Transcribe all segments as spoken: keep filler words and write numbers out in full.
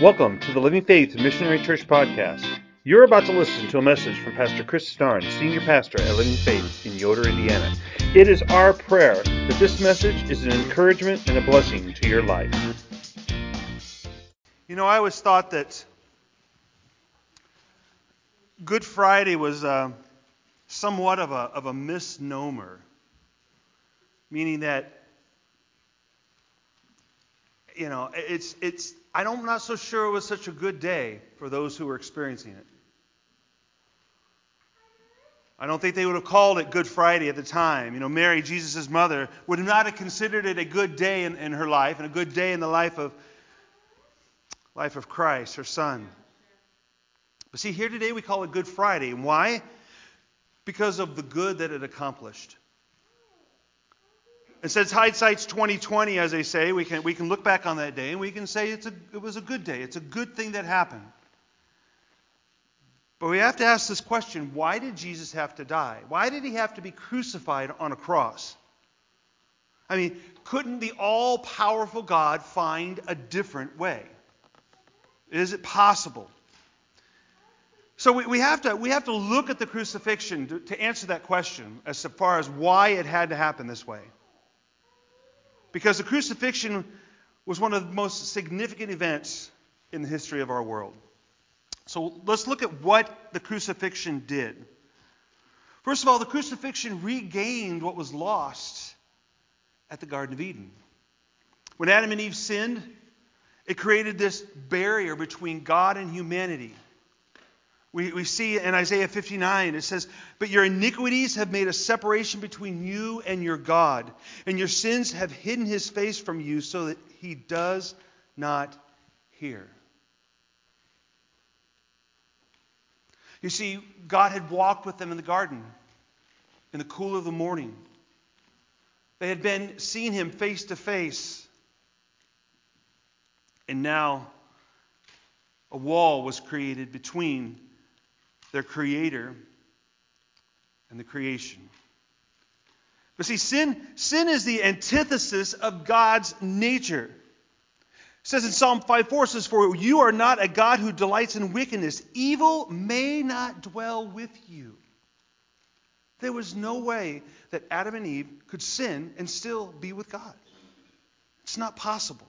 Welcome to the Living Faith Missionary Church podcast. You're about to listen to a message from Pastor Chris Starn, Senior Pastor at Living Faith in Yoder, Indiana. It is our prayer that this message is an encouragement and a blessing to your life. You know, I always thought that Good Friday was uh, somewhat of a, of a misnomer, meaning that, you know, it's it's... I'm not so sure it was such a good day for those who were experiencing it. I don't think they would have called it Good Friday at the time. You know, Mary, Jesus' mother, would not have considered it a good day in, in her life and a good day in the life of life of Christ, her son. But see, here today we call it Good Friday. Why? Because of the good that it accomplished. And since hindsight's twenty twenty, as they say, we can we can look back on that day and we can say it's a it was a good day. It's a good thing that happened. But we have to ask this question: why did Jesus have to die? Why did he have to be crucified on a cross? I mean, couldn't the all-powerful God find a different way? Is it possible? So we, we have to we have to look at the crucifixion to, to answer that question as far as why it had to happen this way. Because the crucifixion was one of the most significant events in the history of our world. So let's look at what the crucifixion did. First of all, the crucifixion regained what was lost at the Garden of Eden. When Adam and Eve sinned, it created this barrier between God and humanity. We, we see in Isaiah fifty-nine, it says, "But your iniquities have made a separation between you and your God, and your sins have hidden his face from you so that he does not hear." You see, God had walked with them in the garden in the cool of the morning. They had been seeing him face to face. And now a wall was created between their creator and the creation. But see, sin, sin is the antithesis of God's nature. It says in Psalm five four, it says, "For you are not a God who delights in wickedness. Evil may not dwell with you." There was no way that Adam and Eve could sin and still be with God. It's not possible.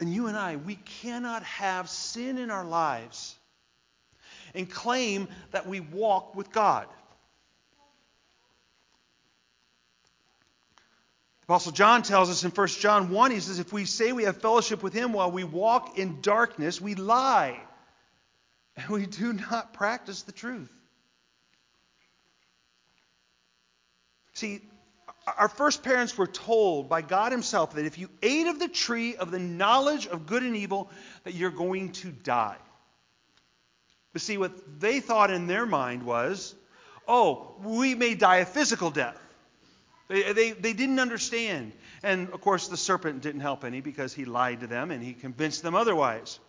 And you and I, we cannot have sin in our lives and claim that we walk with God. The Apostle John tells us in First John one, he says, "If we say we have fellowship with him while we walk in darkness, we lie, and we do not practice the truth." See, our first parents were told by God himself that if you ate of the tree of the knowledge of good and evil, that you're going to die. But see, what they thought in their mind was, oh, we may die a physical death. They, they, they didn't understand. And, of course, the serpent didn't help any because he lied to them and he convinced them otherwise.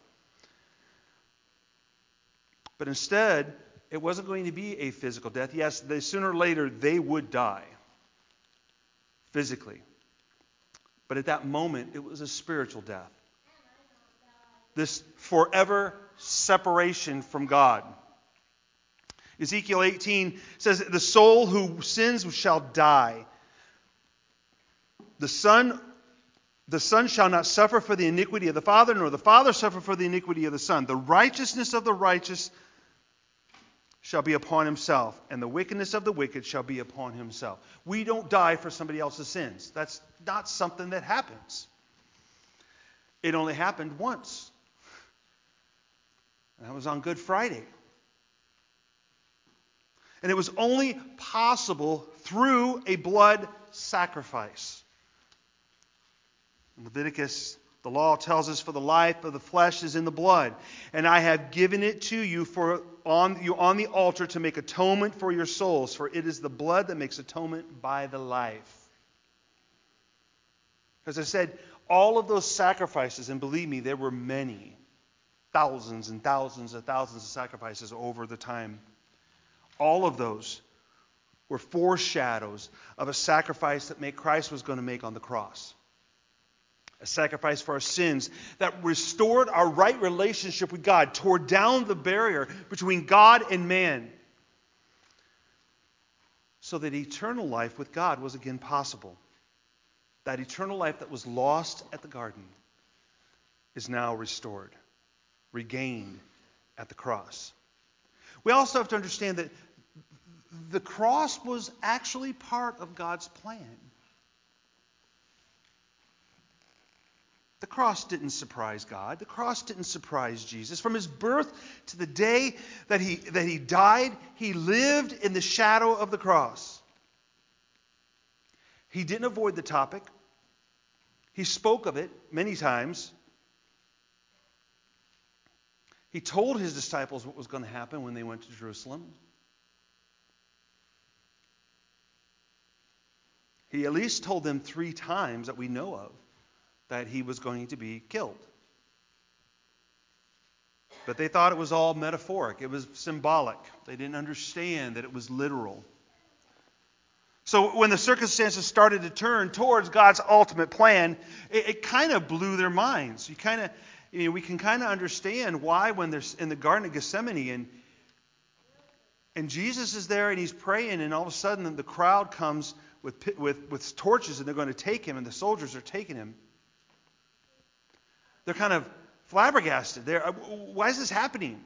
But instead, it wasn't going to be a physical death. Yes, they, sooner or later, they would die. Physically. But at that moment, it was a spiritual death. This forever separation from God. Ezekiel eighteen says, "The soul who sins shall die. The son, the son shall not suffer for the iniquity of the father, nor the father suffer for the iniquity of the son. The righteousness of the righteous shall be upon himself, and the wickedness of the wicked shall be upon himself." We don't die for somebody else's sins. That's not something that happens. It only happened once. And that was on Good Friday. And it was only possible through a blood sacrifice. In Leviticus, the law tells us, "For the life of the flesh is in the blood, and I have given it to you for on you on the altar to make atonement for your souls, for it is the blood that makes atonement by the life." As I said, all of those sacrifices, and believe me, there were many, thousands and thousands and thousands of sacrifices over the time. All of those were foreshadows of a sacrifice that Christ was going to make on the cross. a sacrifice for our sins, that restored our right relationship with God, tore down the barrier between God and man, so that eternal life with God was again possible. That eternal life that was lost at the garden is now restored, regained at the cross. We also have to understand that the cross was actually part of God's plan. The cross didn't surprise God. The cross didn't surprise Jesus. From his birth to the day that he, that he died, he lived in the shadow of the cross. He didn't avoid the topic. He spoke of it many times. He told his disciples what was going to happen when they went to Jerusalem. He at least told them three times that we know of that he was going to be killed. But they thought it was all metaphoric. It was symbolic. They didn't understand that it was literal. So when the circumstances started to turn towards God's ultimate plan, it, it kind of blew their minds. You kind of, you know, we can kind of understand why when they're in the Garden of Gethsemane and and Jesus is there and he's praying, and all of a sudden the crowd comes with with with torches and they're going to take him, and the soldiers are taking him. They're kind of flabbergasted. They're, why is this happening?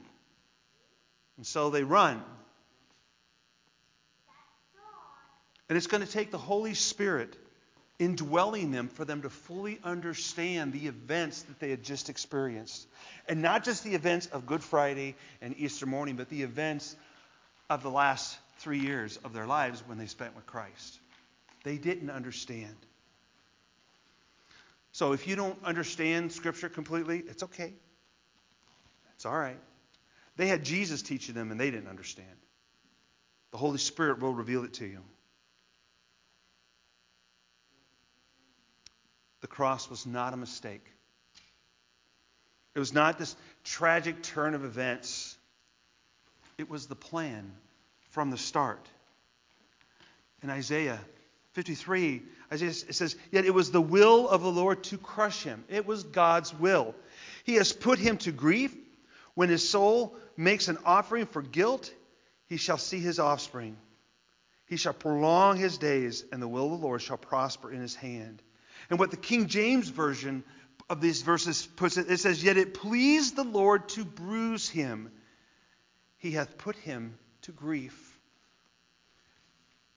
And so they run. And it's going to take the Holy Spirit indwelling them for them to fully understand the events that they had just experienced. And not just the events of Good Friday and Easter morning, but the events of the last three years of their lives when they spent with Christ. They didn't understand. So if you don't understand Scripture completely, it's okay. It's all right. They had Jesus teaching them, and they didn't understand. The Holy Spirit will reveal it to you. The cross was not a mistake. It was not this tragic turn of events. It was the plan from the start. In Isaiah fifty-three, Isaiah says, "Yet it was the will of the Lord to crush him." It was God's will. "He has put him to grief. When his soul makes an offering for guilt, he shall see his offspring. He shall prolong his days, and the will of the Lord shall prosper in his hand." And what the King James Version of these verses puts it, it says, "Yet it pleased the Lord to bruise him. He hath put him to grief."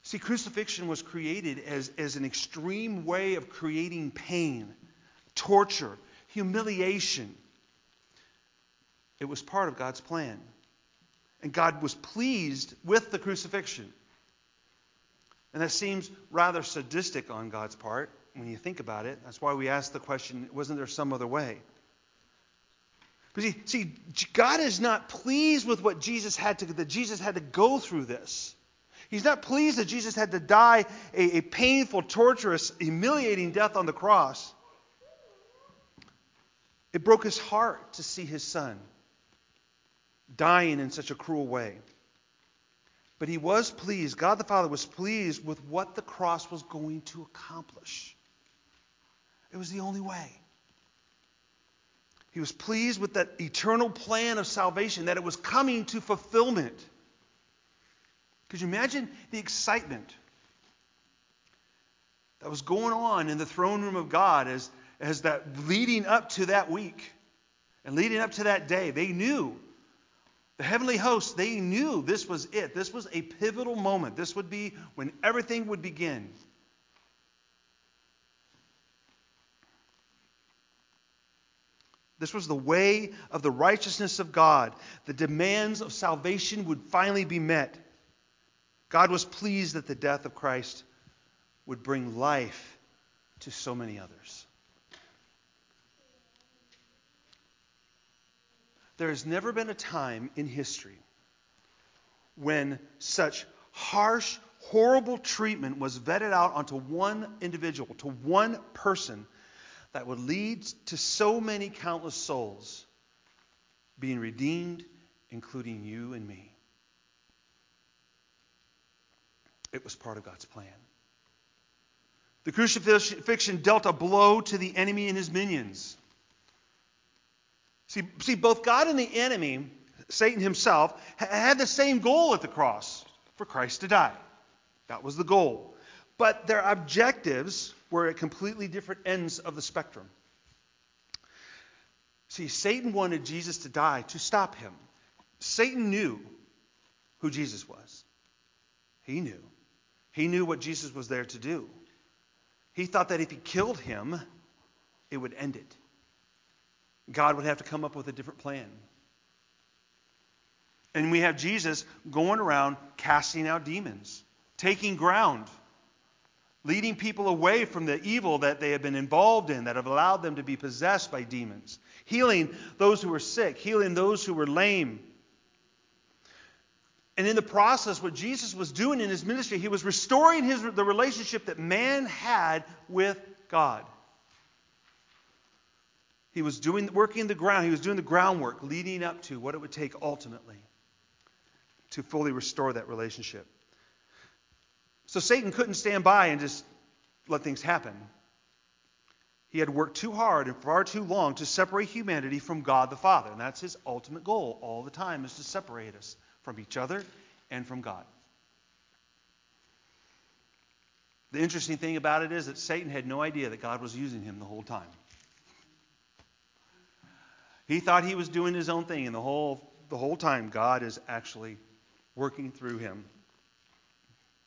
See, crucifixion was created as, as an extreme way of creating pain, torture, humiliation. It was part of God's plan. And God was pleased with the crucifixion. And that seems rather sadistic on God's part when you think about it. That's why we ask the question, wasn't there some other way? But see, see God is not pleased with what Jesus had to, that Jesus had to go through this. He's not pleased that Jesus had to die a, a painful, torturous, humiliating death on the cross. It broke his heart to see his son dying in such a cruel way. But he was pleased. God the Father was pleased with what the cross was going to accomplish. It was the only way. He was pleased with that eternal plan of salvation, that it was coming to fulfillment. Could you imagine the excitement that was going on in the throne room of God as, as that leading up to that week and leading up to that day? They knew, the heavenly host, they knew this was it. This was a pivotal moment. This would be when everything would begin. This was the way of the righteousness of God. The demands of salvation would finally be met. God was pleased that the death of Christ would bring life to so many others. There has never been a time in history when such harsh, horrible treatment was vetted out onto one individual, to one person, that would lead to so many countless souls being redeemed, including you and me. It was part of God's plan. The crucifixion dealt a blow to the enemy and his minions. See, see, both God and the enemy, Satan himself, had the same goal at the cross, for Christ to die. That was the goal. But their objectives were at completely different ends of the spectrum. See, Satan wanted Jesus to die to stop him. Satan knew who Jesus was. He knew. He knew what Jesus was there to do. He thought that if he killed him, it would end it. God would have to come up with a different plan. And we have Jesus going around casting out demons, taking ground, leading people away from the evil that they have been involved in, that have allowed them to be possessed by demons, healing those who were sick, healing those who were lame. And in the process, what Jesus was doing in his ministry, he was restoring his, the relationship that man had with God. He was doing, working the ground. He was doing the groundwork leading up to what it would take ultimately to fully restore that relationship. So Satan couldn't stand by and just let things happen. He had worked too hard and far too long to separate humanity from God the Father. And that's his ultimate goal all the time, is to separate us from each other and from God. The interesting thing about it is that Satan had no idea that God was using him the whole time. He thought he was doing his own thing, and the whole, the whole time God is actually working through him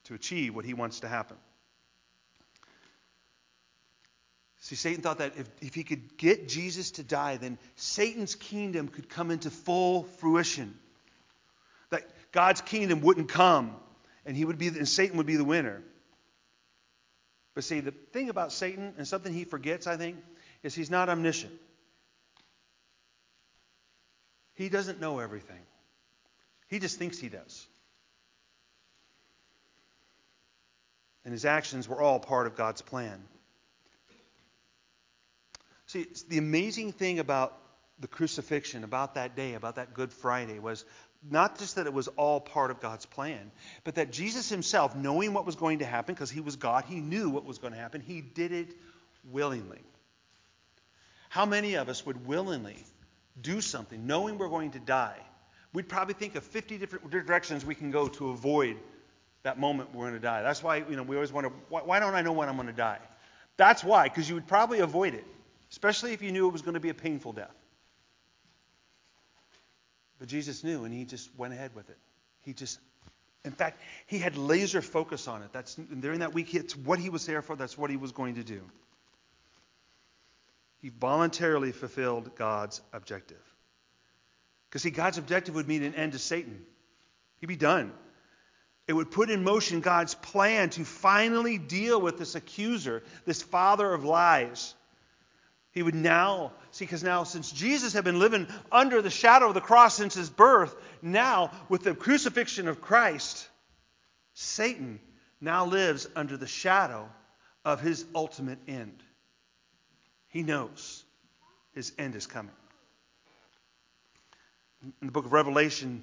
to achieve what he wants to happen. See, Satan thought that if, if he could get Jesus to die, then Satan's kingdom could come into full fruition. That God's kingdom wouldn't come, and he would be, and Satan would be the winner. But see, the thing about Satan, and something he forgets, I think, is he's not omniscient. He doesn't know everything. He just thinks he does. And his actions were all part of God's plan. See, it's the amazing thing about the crucifixion, about that day, about that Good Friday, was not just that it was all part of God's plan, but that Jesus himself, knowing what was going to happen, because he was God, he knew what was going to happen, he did it willingly. How many of us would willingly do something knowing we're going to die? We'd probably think of fifty different directions we can go to avoid that moment we're going to die. That's why, you know, we always wonder, why, why don't I know when I'm going to die? That's why, because you would probably avoid it, especially if you knew it was going to be a painful death. But Jesus knew, and he just went ahead with it. He just, in fact, he had laser focus on it. That's during that week, it's what he was there for. That's what he was going to do. He voluntarily fulfilled God's objective. Because see, God's objective would mean an end to Satan. He'd be done. It would put in motion God's plan to finally deal with this accuser, this father of lies. He would now, see, because now since Jesus had been living under the shadow of the cross since his birth, now with the crucifixion of Christ, Satan now lives under the shadow of his ultimate end. He knows his end is coming. In the book of Revelation,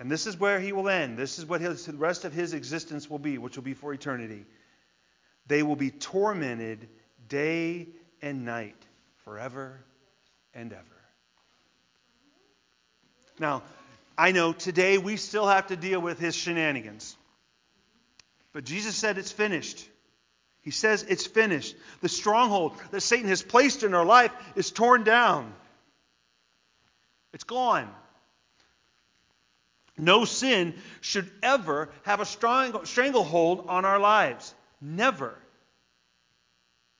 And this is where he will end. This is what his, the rest of his existence will be, which will be for eternity. "They will be tormented day and night, forever and ever." Now, I know today we still have to deal with his shenanigans. But Jesus said it's finished. He says it's finished. The stronghold that Satan has placed in our life is torn down. It's gone. No sin should ever have a strong stranglehold on our lives. Never.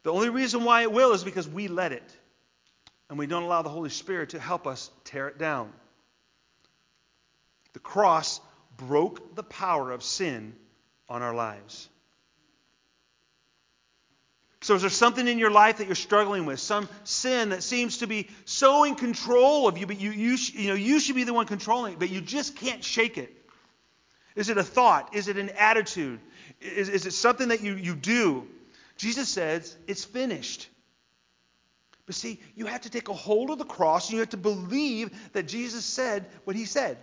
The only reason why it will is because we let it. And we don't allow the Holy Spirit to help us tear it down. The cross broke the power of sin on our lives. So is there something in your life that you're struggling with? Some sin that seems to be so in control of you, but you you, sh- you know you should be the one controlling it, but you just can't shake it. Is it a thought? Is it an attitude? Is, is it something that you, you do? Jesus says, it's finished. But see, you have to take a hold of the cross and you have to believe that Jesus said what he said.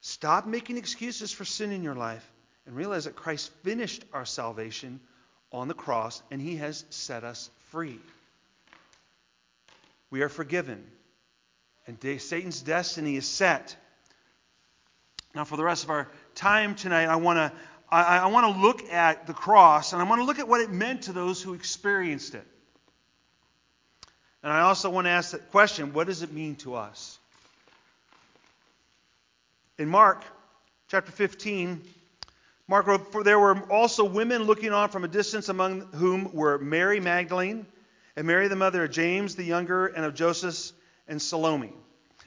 Stop making excuses for sin in your life and realize that Christ finished our salvation on the cross and he has set us free. We are forgiven and Satan's destiny is set. Now for the rest of our time tonight, I want to I, I want to look at the cross, and I want to look at what it meant to those who experienced it. And I also want to ask the question, what does it mean to us? In Mark chapter fifteen, Mark wrote, "For there were also women looking on from a distance, among whom were Mary Magdalene, and Mary the mother of James the Younger, and of Joseph and Salome."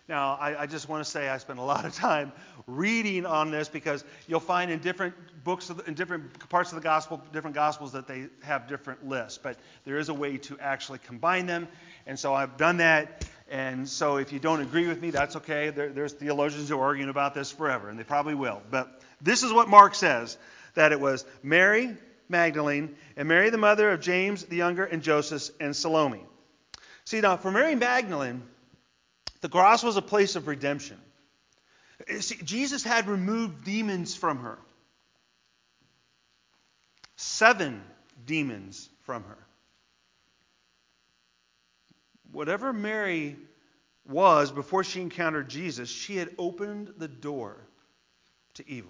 Now, I, I just want to say I spent a lot of time reading on this because you'll find in different books, of the, in different parts of the gospel, different gospels that they have different lists. But there is a way to actually combine them. And so I've done that. And so if you don't agree with me, that's okay. There, there's theologians who are arguing about this forever, and they probably will. But this is what Mark says, that it was Mary Magdalene and Mary the mother of James the Younger and Joseph and Salome. See, now, for Mary Magdalene, the cross was a place of redemption. See, Jesus had removed demons from her. Seven demons from her. Whatever Mary was before she encountered Jesus, she had opened the door to evil.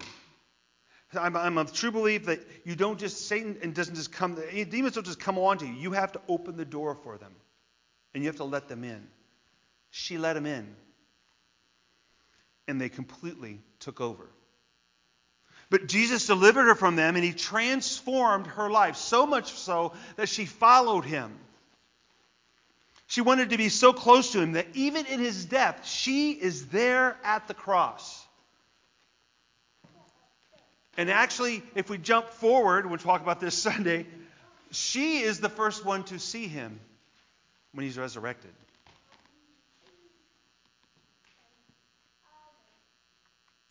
I'm, I'm of true belief that you don't just, Satan doesn't just come, demons don't just come on to you. You have to open the door for them, and you have to let them in. She let them in, and they completely took over. But Jesus delivered her from them, and he transformed her life, so much so that she followed him. She wanted to be so close to him that even in his death, she is there at the cross. And actually, if we jump forward, we'll talk about this Sunday, she is the first one to see him when he's resurrected.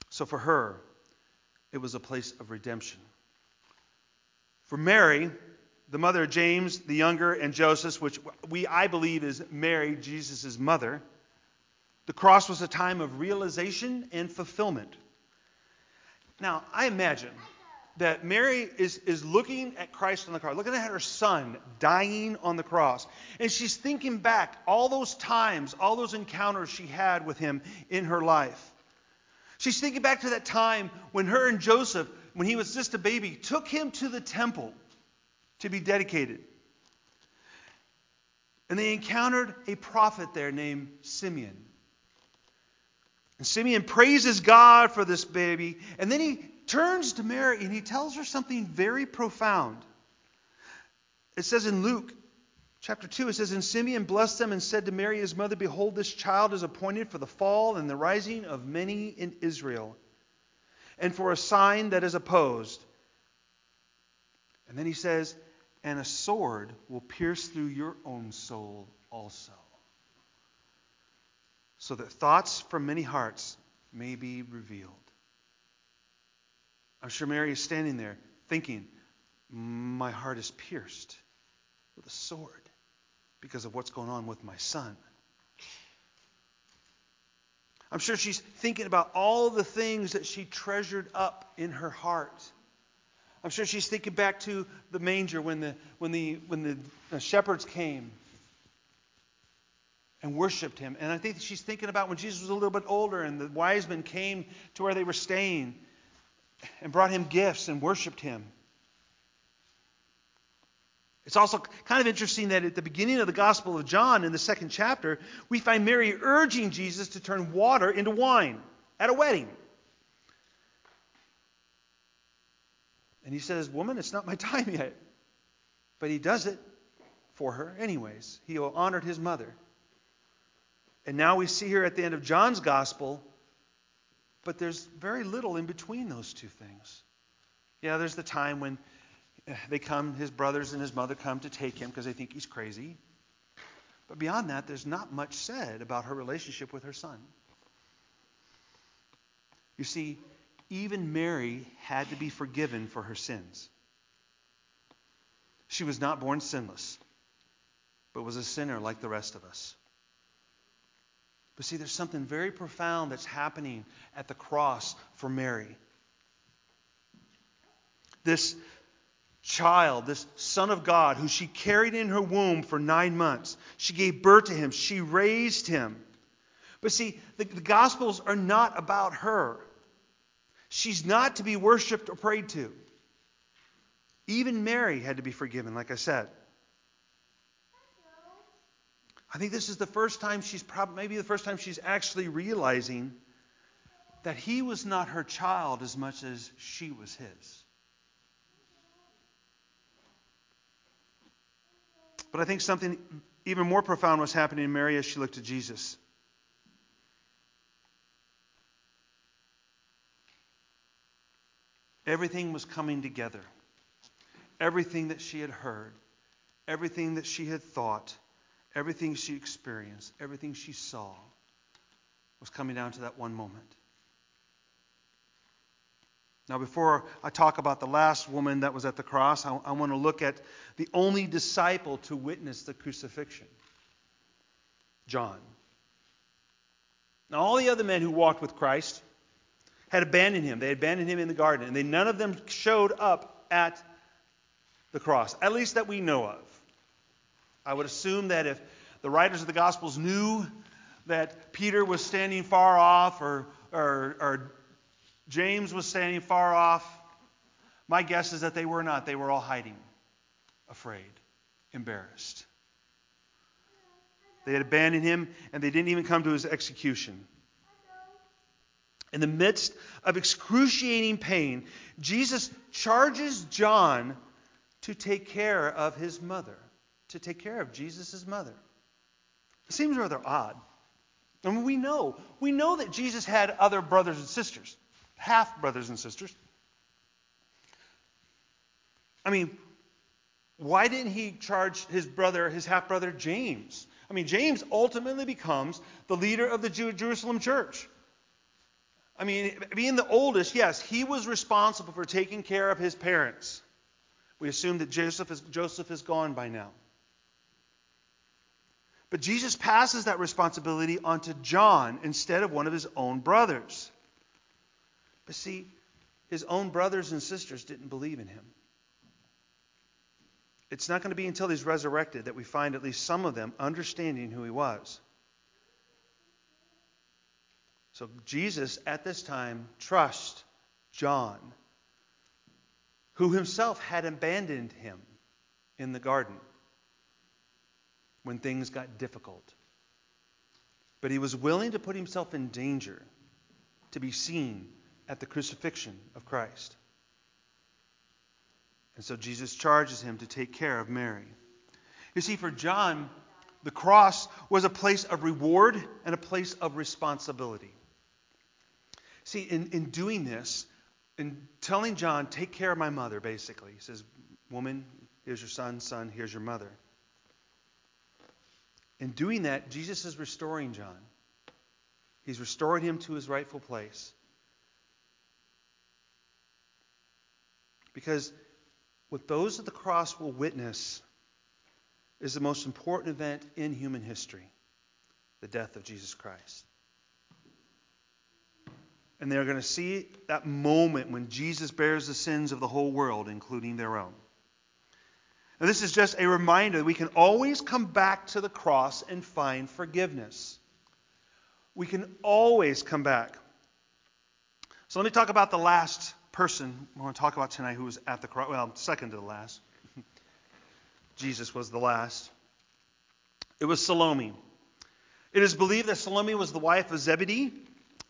So for her, it was a place of redemption. For Mary, the mother of James the Younger and Joseph, which we I believe is Mary, Jesus' mother, the cross was a time of realization and fulfillment. Now, I imagine that Mary is, is looking at Christ on the cross, looking at her son dying on the cross, and she's thinking back all those times, all those encounters she had with him in her life. She's thinking back to that time when her and Joseph, when he was just a baby, took him to the temple to be dedicated. And they encountered a prophet there named Simeon. And Simeon praises God for this baby. And then he turns to Mary and he tells her something very profound. It says in Luke chapter two, it says, "And Simeon blessed them and said to Mary his mother, Behold, this child is appointed for the fall and the rising of many in Israel, and for a sign that is opposed." And then he says, "And a sword will pierce through your own soul also, so that thoughts from many hearts may be revealed." I'm sure Mary is standing there thinking, my heart is pierced with a sword, because of what's going on with my son. I'm sure she's thinking about all the things that she treasured up in her heart. I'm sure she's thinking back to the manger when the when the when the, the shepherds came and worshipped him. And I think she's thinking about when Jesus was a little bit older and the wise men came to where they were staying and brought him gifts and worshipped him. It's also kind of interesting that at the beginning of the Gospel of John, in the second chapter, we find Mary urging Jesus to turn water into wine at a wedding. And he says, "Woman, it's not my time yet." But he does it for her anyways. He honored his mother. And now we see her at the end of John's Gospel, but there's very little in between those two things. Yeah, there's the time when they come, his brothers and his mother come to take him because they think he's crazy. But beyond that, there's not much said about her relationship with her son. You see, even Mary had to be forgiven for her sins. She was not born sinless, but was a sinner like the rest of us. But see, there's something very profound that's happening at the cross for Mary. This child, this Son of God, who she carried in her womb for nine months. She gave birth to him. She raised him. But see, the, the Gospels are not about her. She's not to be worshipped or prayed to. Even Mary had to be forgiven, like I said. I think this is the first time she's probably, maybe the first time she's actually realizing that he was not her child as much as she was his. But I think something even more profound was happening in Mary as she looked at Jesus. Everything was coming together. Everything that she had heard, everything that she had thought, everything she experienced, everything she saw was coming down to that one moment. Now, before I talk about the last woman that was at the cross, I, I want to look at the only disciple to witness the crucifixion, John. Now, all the other men who walked with Christ had abandoned him. They had abandoned him in the garden, and they, none of them showed up at the cross, at least that we know of. I would assume that if the writers of the Gospels knew that Peter was standing far off or or, or James was standing far off, my guess is that they were not. They were all hiding, afraid, embarrassed. They had abandoned him, and they didn't even come to his execution. In the midst of excruciating pain, Jesus charges John to take care of his mother, to take care of Jesus' mother. It seems rather odd. I mean, we know. We know that Jesus had other brothers and sisters, half brothers and sisters. I mean, why didn't he charge his brother, his half-brother James? I mean, James ultimately becomes the leader of the Jerusalem church. I mean, being the oldest, yes, he was responsible for taking care of his parents. We assume that Joseph is, Joseph is gone by now. But Jesus passes that responsibility onto John instead of one of his own brothers. But see, his own brothers and sisters didn't believe in him. It's not going to be until he's resurrected that we find at least some of them understanding who he was. So Jesus, at this time, trusts John, who himself had abandoned him in the garden when things got difficult. But he was willing to put himself in danger to be seen at the crucifixion of Christ. And so Jesus charges him to take care of Mary. You see, for John, the cross was a place of reward and a place of responsibility. See, in, in doing this, in telling John, take care of my mother, basically, he says, woman, here's your son, son, here's your mother. In doing that, Jesus is restoring John. He's restored him to his rightful place. Because what those at the cross will witness is the most important event in human history, the death of Jesus Christ. And they're going to see that moment when Jesus bears the sins of the whole world, including their own. Now, this is just a reminder that we can always come back to the cross and find forgiveness. We can always come back. So let me talk about the last person I want to talk about tonight who was at the cross. Well, second to the last. Jesus was the last. It was Salome. It is believed that Salome was the wife of Zebedee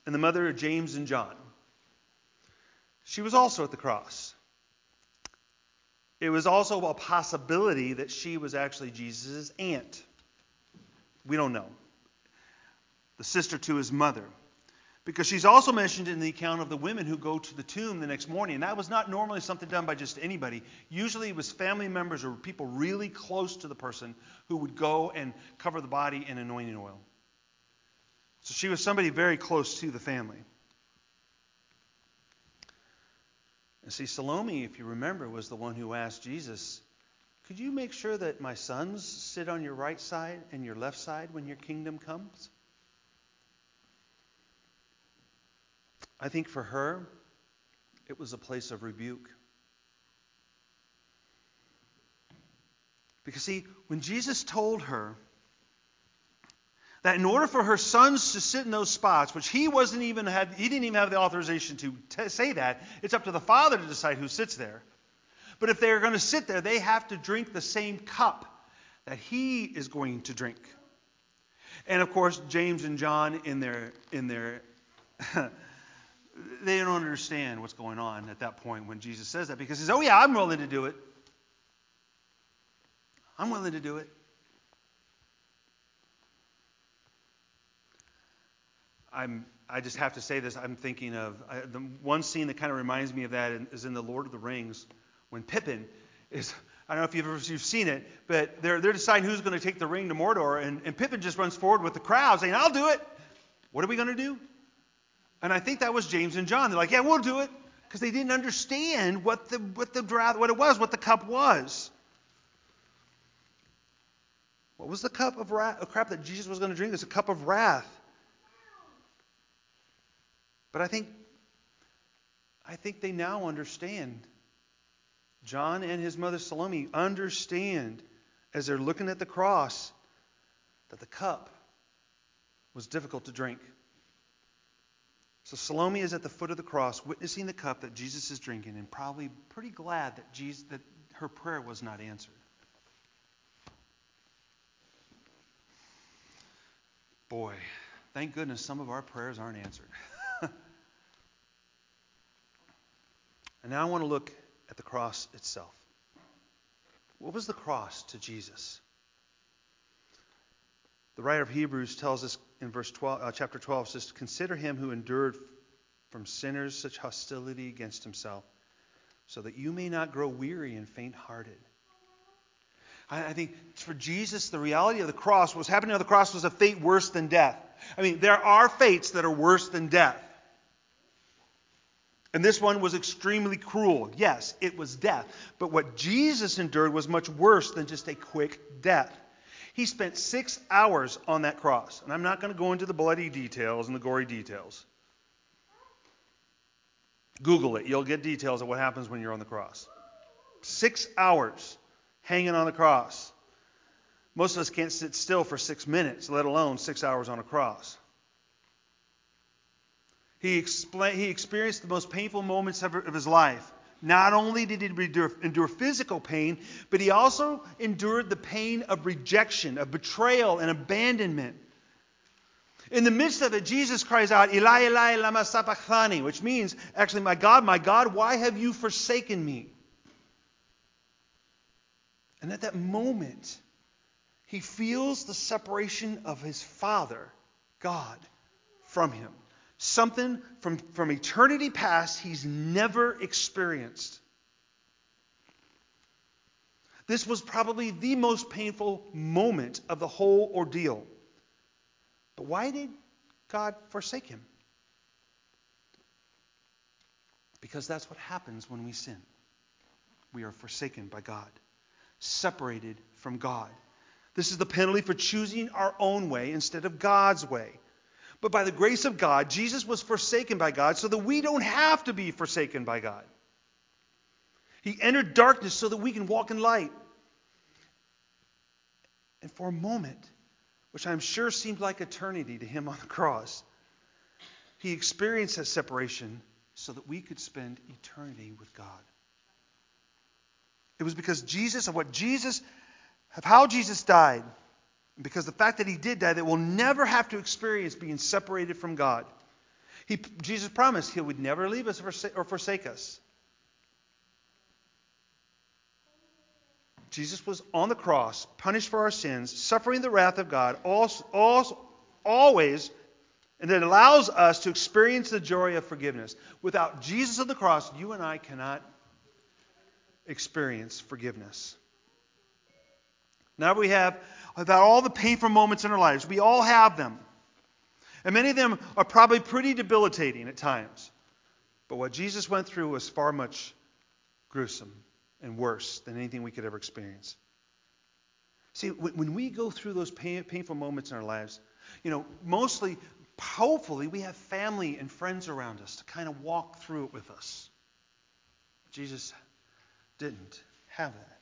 and the mother of James and John. She was also at the cross. It was also a possibility that she was actually Jesus' aunt. We don't know. The sister to his mother. Because she's also mentioned in the account of the women who go to the tomb the next morning. And that was not normally something done by just anybody. Usually it was family members or people really close to the person who would go and cover the body in anointing oil. So she was somebody very close to the family. And see, Salome, if you remember, was the one who asked Jesus, could you make sure that my sons sit on your right side and your left side when your kingdom comes? I think for her, it was a place of rebuke. Because see, when Jesus told her that in order for her sons to sit in those spots, which he wasn't even had, he didn't even have the authorization to t- say that. It's up to the Father to decide who sits there. But if they're going to sit there, they have to drink the same cup that he is going to drink. And of course, James and John in their in their they don't understand what's going on at that point when Jesus says that, because he says, oh yeah, I'm willing to do it. I'm willing to do it. I'm, I just have to say this. I'm thinking of I, the one scene that kind of reminds me of that is in The Lord of the Rings when Pippin is, I don't know if you've ever you've seen it, but they're, they're deciding who's going to take the ring to Mordor, and, and Pippin just runs forward with the crowd saying, I'll do it. What are we going to do? And I think that was James and John. They're like, yeah, we'll do it. Because they didn't understand what the what the what it was, what the cup was. What was the cup of wrath, a cup that Jesus was going to drink? It's a cup of wrath. But I think I think they now understand. John and his mother Salome understand as they're looking at the cross that the cup was difficult to drink. So Salome is at the foot of the cross witnessing the cup that Jesus is drinking and probably pretty glad that Jesus, that her prayer was not answered. Boy, thank goodness some of our prayers aren't answered. And now I want to look at the cross itself. What was the cross to Jesus? The writer of Hebrews tells us in verse twelve, uh, chapter twelve, says, "Consider him who endured from sinners such hostility against himself, so that you may not grow weary and faint-hearted." I, I think for Jesus, the reality of the cross, what was happening on the cross, was a fate worse than death. I mean, there are fates that are worse than death. And this one was extremely cruel. Yes, it was death. But what Jesus endured was much worse than just a quick death. He spent six hours on that cross. And I'm not going to go into the bloody details and the gory details. Google it. You'll get details of what happens when you're on the cross. Six hours hanging on the cross. Most of us can't sit still for six minutes, let alone six hours on a cross. He, expla- he experienced the most painful moments of, of his life. Not only did he endure, endure physical pain, but he also endured the pain of rejection, of betrayal and abandonment. In the midst of it, Jesus cries out, Eli, Eli, lama sabachthani, which means, actually, my God, my God, why have you forsaken me? And at that moment, he feels the separation of his Father, God, from him. Something from, from eternity past he's never experienced. This was probably the most painful moment of the whole ordeal. But why did God forsake him? Because that's what happens when we sin. We are forsaken by God, separated from God. This is the penalty for choosing our own way instead of God's way. But by the grace of God, Jesus was forsaken by God so that we don't have to be forsaken by God. He entered darkness so that we can walk in light. And for a moment, which I'm sure seemed like eternity to him on the cross, he experienced that separation so that we could spend eternity with God. It was because Jesus, of what Jesus, of how Jesus died, because the fact that he did die, that we'll never have to experience being separated from God. He, Jesus promised he would never leave us or forsake us. Jesus was on the cross, punished for our sins, suffering the wrath of God, also, also, always And it allows us to experience the joy of forgiveness. Without Jesus on the cross, you and I cannot experience forgiveness. Now we have about all the painful moments in our lives. We all have them. And many of them are probably pretty debilitating at times. But what Jesus went through was far much gruesome and worse than anything we could ever experience. See, when we go through those pain, painful moments in our lives, you know, mostly, hopefully, we have family and friends around us to kind of walk through it with us. Jesus didn't have that.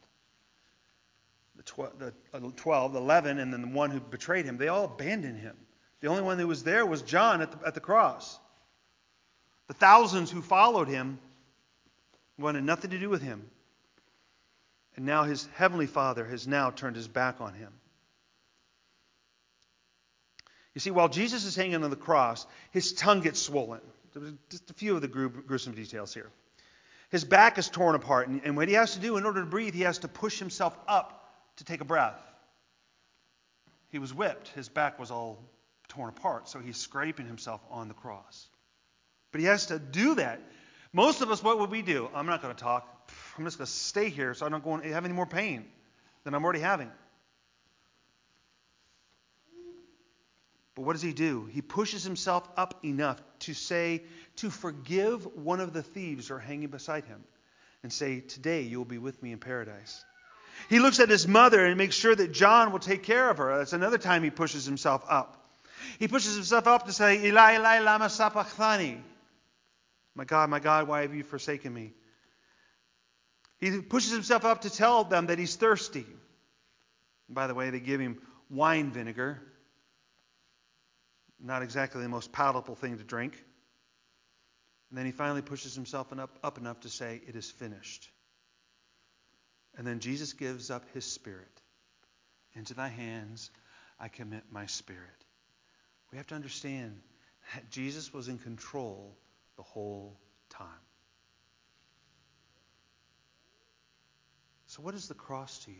The twelve, the eleven, and then the one who betrayed him, they all abandoned him. The only one who was there was John at the, at the cross. The thousands who followed him wanted nothing to do with him. And now his heavenly Father has now turned his back on him. You see, while Jesus is hanging on the cross, his tongue gets swollen. Just a few of the gruesome details here. His back is torn apart, and what he has to do in order to breathe, he has to push himself up to take a breath. He was whipped. His back was all torn apart, so he's scraping himself on the cross. But he has to do that. Most of us, what would we do? I'm not going to talk. I'm just going to stay here so I don't go and have any more pain than I'm already having. But what does he do? He pushes himself up enough to say, to forgive one of the thieves who are hanging beside him and say, today you'll be with me in paradise. He looks at his mother and makes sure that John will take care of her. That's another time he pushes himself up. He pushes himself up to say, Eli, Eli, lama sabachthani. My God, my God, why have you forsaken me? He pushes himself up to tell them that he's thirsty. And by the way, they give him wine vinegar. Not exactly the most palatable thing to drink. And then he finally pushes himself up, up enough to say, it is finished. And then Jesus gives up his spirit. Into thy hands I commit my spirit. We have to understand that Jesus was in control the whole time. So what is the cross to you?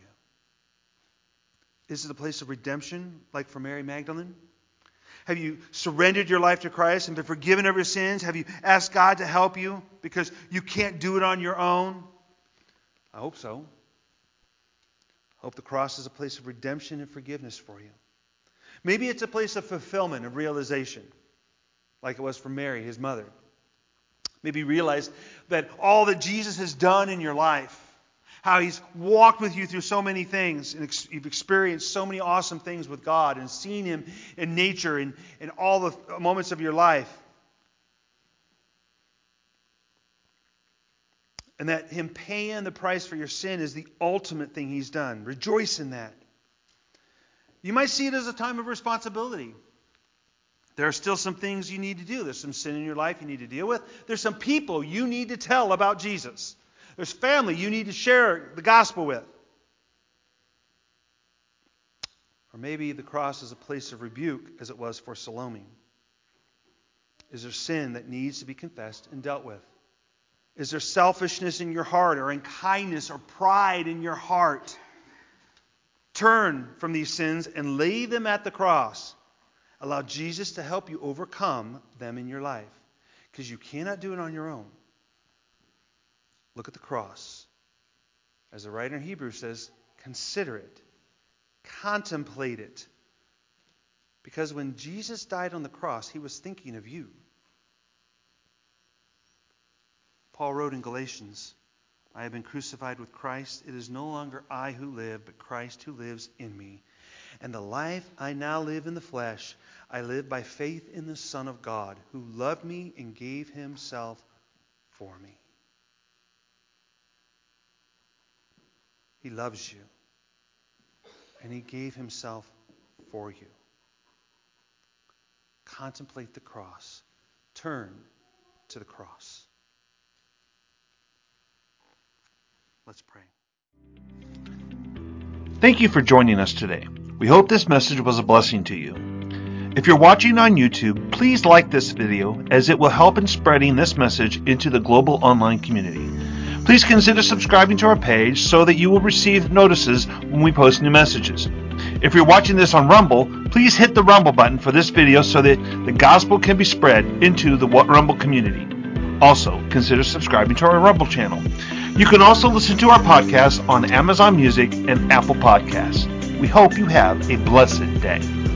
Is it a place of redemption, like for Mary Magdalene? Have you surrendered your life to Christ and been forgiven of your sins? Have you asked God to help you because you can't do it on your own? I hope so. I hope the cross is a place of redemption and forgiveness for you. Maybe it's a place of fulfillment, of realization, like it was for Mary, his mother. Maybe you realize that all that Jesus has done in your life, how he's walked with you through so many things, and ex- you've experienced so many awesome things with God and seen him in nature and in all the th- moments of your life. And that him paying the price for your sin is the ultimate thing he's done. Rejoice in that. You might see it as a time of responsibility. There are still some things you need to do. There's some sin in your life you need to deal with. There's some people you need to tell about Jesus. There's family you need to share the gospel with. Or maybe the cross is a place of rebuke, as it was for Salome. Is there sin that needs to be confessed and dealt with? Is there selfishness in your heart, or unkindness or pride in your heart? Turn from these sins and lay them at the cross. Allow Jesus to help you overcome them in your life, because you cannot do it on your own. Look at the cross. As the writer in Hebrews says, consider it. Contemplate it. Because when Jesus died on the cross, he was thinking of you. Paul wrote in Galatians, I have been crucified with Christ. It is no longer I who live, but Christ who lives in me. And the life I now live in the flesh, I live by faith in the Son of God, who loved me and gave himself for me. He loves you, and he gave himself for you. Contemplate the cross. Turn to the cross. Let's pray. Thank you for joining us today. We hope this message was a blessing to you. If you're watching on YouTube, please like this video, as it will help in spreading this message into the global online community. Please consider subscribing to our page so that you will receive notices when we post new messages. If you're watching this on Rumble, please hit the Rumble button for this video so that the gospel can be spread into the Rumble community. Also, consider subscribing to our Rumble channel. You can also listen to our podcast on Amazon Music and Apple Podcasts. We hope you have a blessed day.